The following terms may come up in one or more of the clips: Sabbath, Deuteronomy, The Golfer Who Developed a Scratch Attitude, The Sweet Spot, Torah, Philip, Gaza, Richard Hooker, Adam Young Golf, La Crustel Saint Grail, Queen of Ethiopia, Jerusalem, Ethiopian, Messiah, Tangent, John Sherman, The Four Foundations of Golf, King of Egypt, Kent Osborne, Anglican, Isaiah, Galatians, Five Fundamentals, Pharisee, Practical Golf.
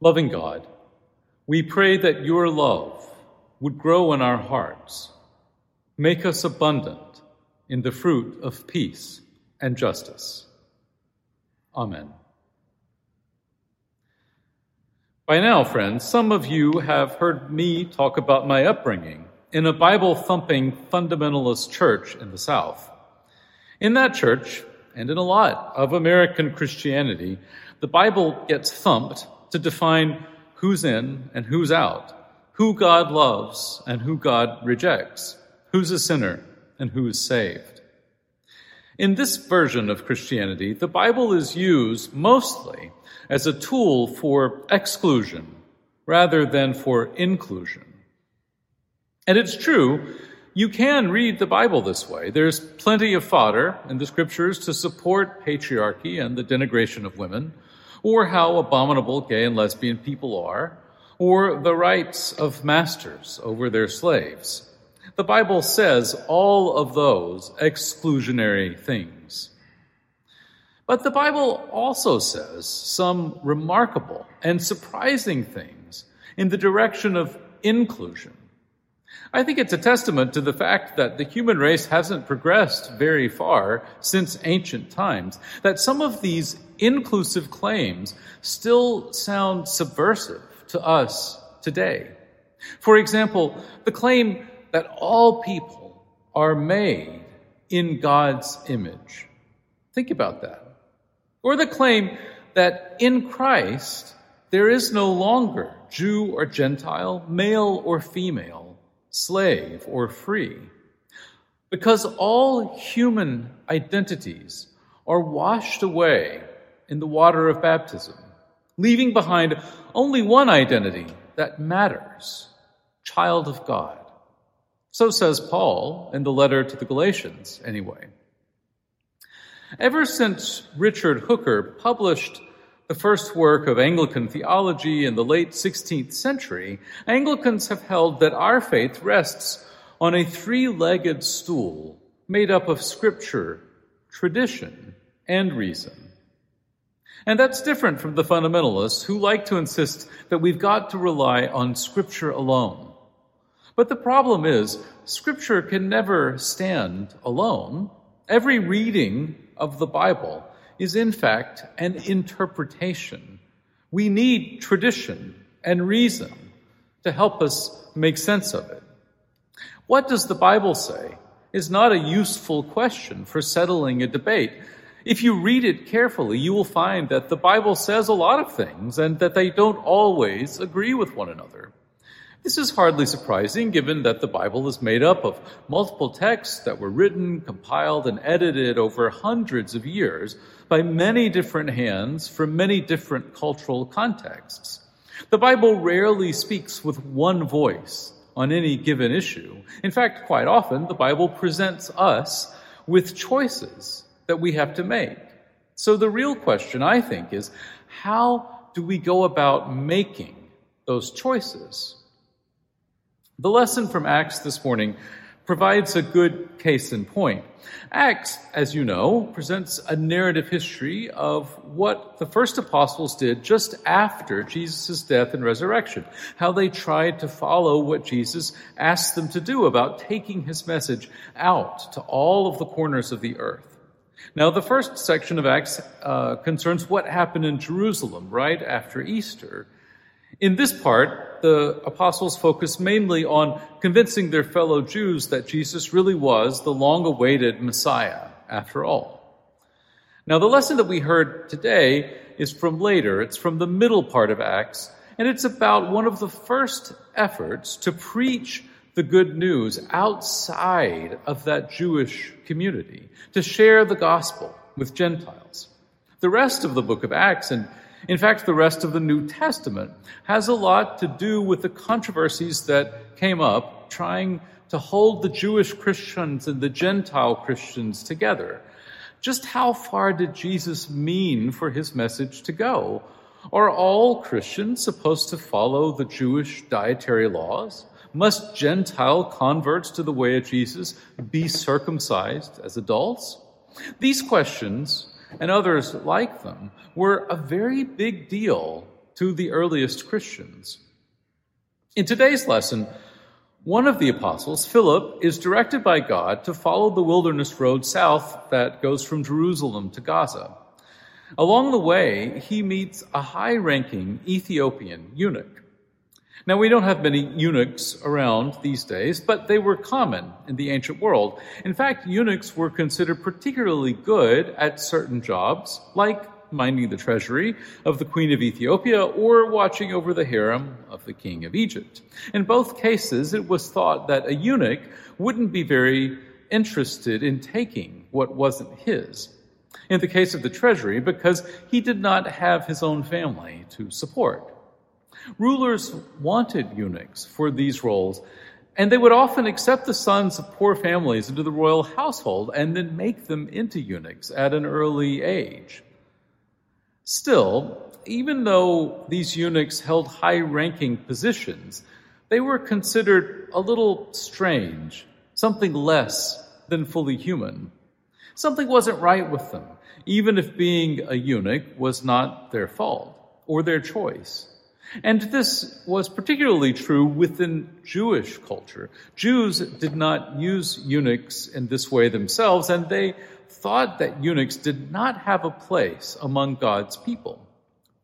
Loving God, we pray that your love would grow in our hearts. Make us abundant in the fruit of peace and justice. Amen. By now, friends, some of you have heard me talk about my upbringing in a Bible-thumping fundamentalist church in the South. In that church, and in a lot of American Christianity, the Bible gets thumped to define who's in and who's out, who God loves and who God rejects, who's a sinner and who is saved. In this version of Christianity, the Bible is used mostly as a tool for exclusion rather than for inclusion. And it's true, you can read the Bible this way. There's plenty of fodder in the scriptures to support patriarchy and the denigration of women, or how abominable gay and lesbian people are, or the rights of masters over their slaves. The Bible says all of those exclusionary things. But the Bible also says some remarkable and surprising things in the direction of inclusion. I think it's a testament to the fact that the human race hasn't progressed very far since ancient times, that some of these inclusive claims still sound subversive to us today. For example, the claim that all people are made in God's image. Think about that. Or the claim that in Christ there is no longer Jew or Gentile, male or female, slave or free, because all human identities are washed away in the water of baptism, leaving behind only one identity that matters, child of God. So says Paul in the letter to the Galatians, anyway. Ever since Richard Hooker published the first work of Anglican theology in the late 16th century, Anglicans have held that our faith rests on a three-legged stool made up of scripture, tradition, and reason. And that's different from the fundamentalists who like to insist that we've got to rely on scripture alone. But the problem is, scripture can never stand alone. Every reading of the Bible is in fact an interpretation. We need tradition and reason to help us make sense of it. What does the Bible say is not a useful question for settling a debate. If you read it carefully, you will find that the Bible says a lot of things and that they don't always agree with one another. This is hardly surprising, given that the Bible is made up of multiple texts that were written, compiled, and edited over hundreds of years by many different hands for many different cultural contexts. The Bible rarely speaks with one voice on any given issue. In fact, quite often, the Bible presents us with choices that we have to make. So the real question, I think, is how do we go about making those choices? The lesson from Acts this morning provides a good case in point. Acts, as you know, presents a narrative history of what the first apostles did just after Jesus' death and resurrection, how they tried to follow what Jesus asked them to do about taking his message out to all of the corners of the earth. Now, the first section of Acts concerns what happened in Jerusalem right after Easter. In this part, the apostles focus mainly on convincing their fellow Jews that Jesus really was the long-awaited Messiah, after all. Now, the lesson that we heard today is from later. It's from the middle part of Acts, and it's about one of the first efforts to preach the good news outside of that Jewish community, to share the gospel with Gentiles. The rest of the book of Acts, and in fact, the rest of the New Testament, has a lot to do with the controversies that came up trying to hold the Jewish Christians and the Gentile Christians together. Just how far did Jesus mean for his message to go? Are all Christians supposed to follow the Jewish dietary laws? Must Gentile converts to the way of Jesus be circumcised as adults? These questions, and others like them, were a very big deal to the earliest Christians. In today's lesson, one of the apostles, Philip, is directed by God to follow the wilderness road south that goes from Jerusalem to Gaza. Along the way, he meets a high-ranking Ethiopian eunuch. Now, we don't have many eunuchs around these days, but they were common in the ancient world. In fact, eunuchs were considered particularly good at certain jobs, like minding the treasury of the Queen of Ethiopia or watching over the harem of the King of Egypt. In both cases, it was thought that a eunuch wouldn't be very interested in taking what wasn't his. In the case of the treasury, because he did not have his own family to support. Rulers wanted eunuchs for these roles, and they would often accept the sons of poor families into the royal household and then make them into eunuchs at an early age. Still, even though these eunuchs held high-ranking positions, they were considered a little strange, something less than fully human. Something wasn't right with them, even if being a eunuch was not their fault or their choice. And this was particularly true within Jewish culture. Jews did not use eunuchs in this way themselves, and they thought that eunuchs did not have a place among God's people.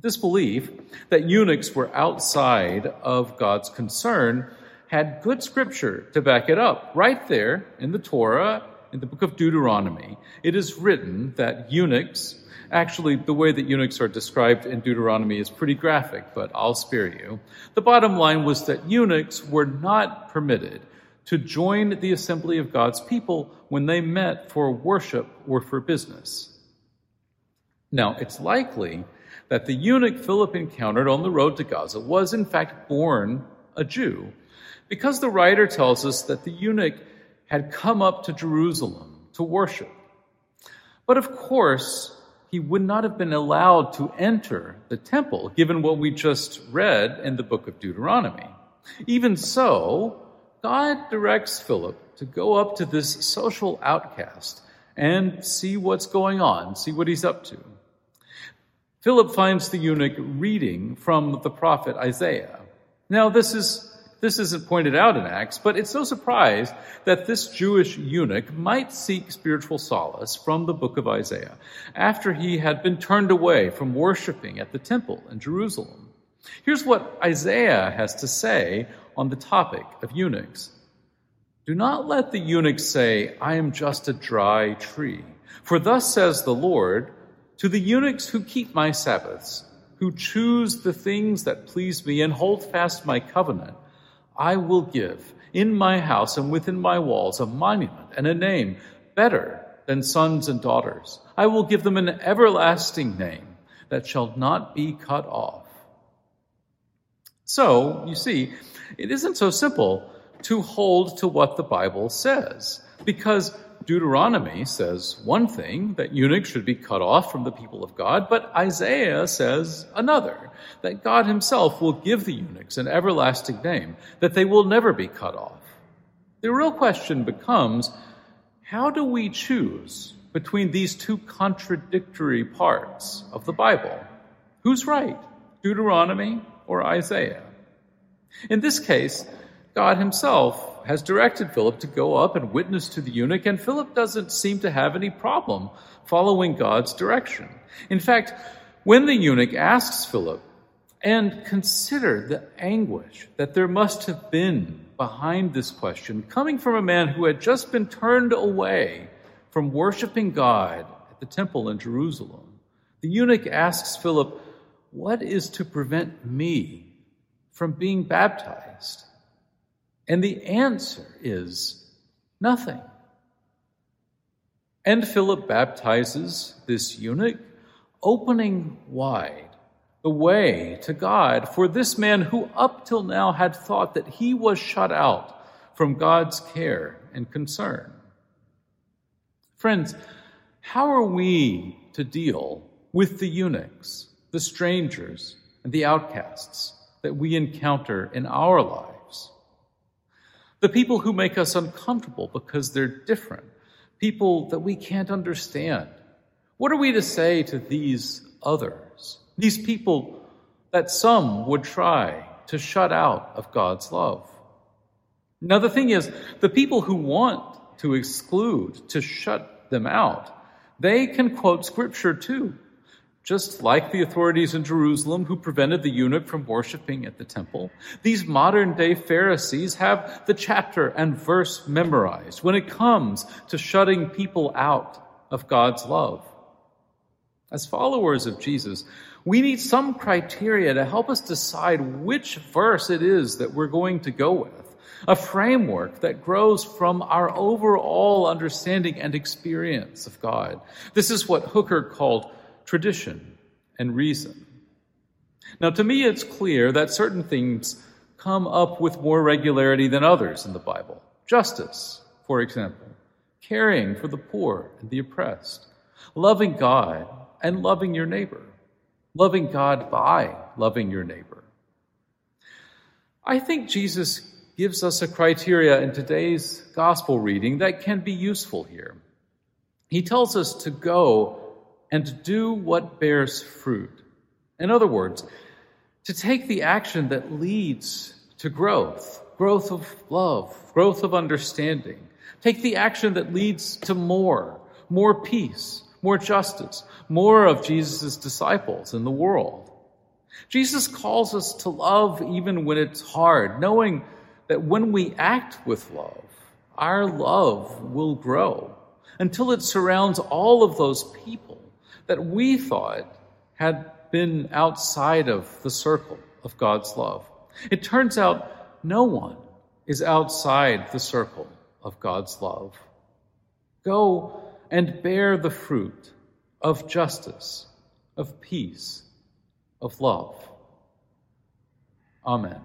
This belief that eunuchs were outside of God's concern had good scripture to back it up. Right there in the Torah, in the book of Deuteronomy, it is written that eunuchs, actually, the way that eunuchs are described in Deuteronomy is pretty graphic, but I'll spare you. The bottom line was that eunuchs were not permitted to join the assembly of God's people when they met for worship or for business. Now, it's likely that the eunuch Philip encountered on the road to Gaza was, in fact, born a Jew, because the writer tells us that the eunuch had come up to Jerusalem to worship. But of course, he would not have been allowed to enter the temple, given what we just read in the book of Deuteronomy. Even so, God directs Philip to go up to this social outcast and see what's going on, see what he's up to. Philip finds the eunuch reading from the prophet Isaiah. Now, this isn't pointed out in Acts, but it's no surprise that this Jewish eunuch might seek spiritual solace from the book of Isaiah after he had been turned away from worshiping at the temple in Jerusalem. Here's what Isaiah has to say on the topic of eunuchs. "Do not let the eunuch say, 'I am just a dry tree.' For thus says the Lord, to the eunuchs who keep my Sabbaths, who choose the things that please me and hold fast my covenant, I will give in my house and within my walls a monument and a name better than sons and daughters. I will give them an everlasting name that shall not be cut off." So, you see, it isn't so simple to hold to what the Bible says, because Deuteronomy says one thing, that eunuchs should be cut off from the people of God, but Isaiah says another, that God himself will give the eunuchs an everlasting name, that they will never be cut off. The real question becomes, how do we choose between these two contradictory parts of the Bible? Who's right, Deuteronomy or Isaiah? In this case, God himself has directed Philip to go up and witness to the eunuch, and Philip doesn't seem to have any problem following God's direction. In fact, when the eunuch asks Philip, "And consider the anguish that there must have been behind this question, coming from a man who had just been turned away from worshiping God at the temple in Jerusalem," the eunuch asks Philip, "What is to prevent me from being baptized?" And the answer is nothing. And Philip baptizes this eunuch, opening wide the way to God for this man who up till now had thought that he was shut out from God's care and concern. Friends, how are we to deal with the eunuchs, the strangers, and the outcasts that we encounter in our lives? The people who make us uncomfortable because they're different, people that we can't understand. What are we to say to these others, these people that some would try to shut out of God's love. Now, the thing is, the people who want to exclude, to shut them out, they can quote Scripture too, just like the authorities in Jerusalem who prevented the eunuch from worshiping at the temple. These modern-day Pharisees have the chapter and verse memorized when it comes to shutting people out of God's love. As followers of Jesus, we need some criteria to help us decide which verse it is that we're going to go with, a framework that grows from our overall understanding and experience of God. This is what Hooker called tradition and reason. Now, to me, it's clear that certain things come up with more regularity than others in the Bible. Justice, for example, caring for the poor and the oppressed, loving God and loving your neighbor, loving God by loving your neighbor. I think Jesus gives us a criteria in today's gospel reading that can be useful here. He tells us to go and do what bears fruit. In other words, to take the action that leads to growth, growth of love, growth of understanding. Take the action that leads to more peace, more justice, more of Jesus' disciples in the world. Jesus calls us to love even when it's hard, knowing that when we act with love, our love will grow until it surrounds all of those people that we thought had been outside of the circle of God's love. It turns out no one is outside the circle of God's love. Go and bear the fruit of justice, of peace, of love. Amen.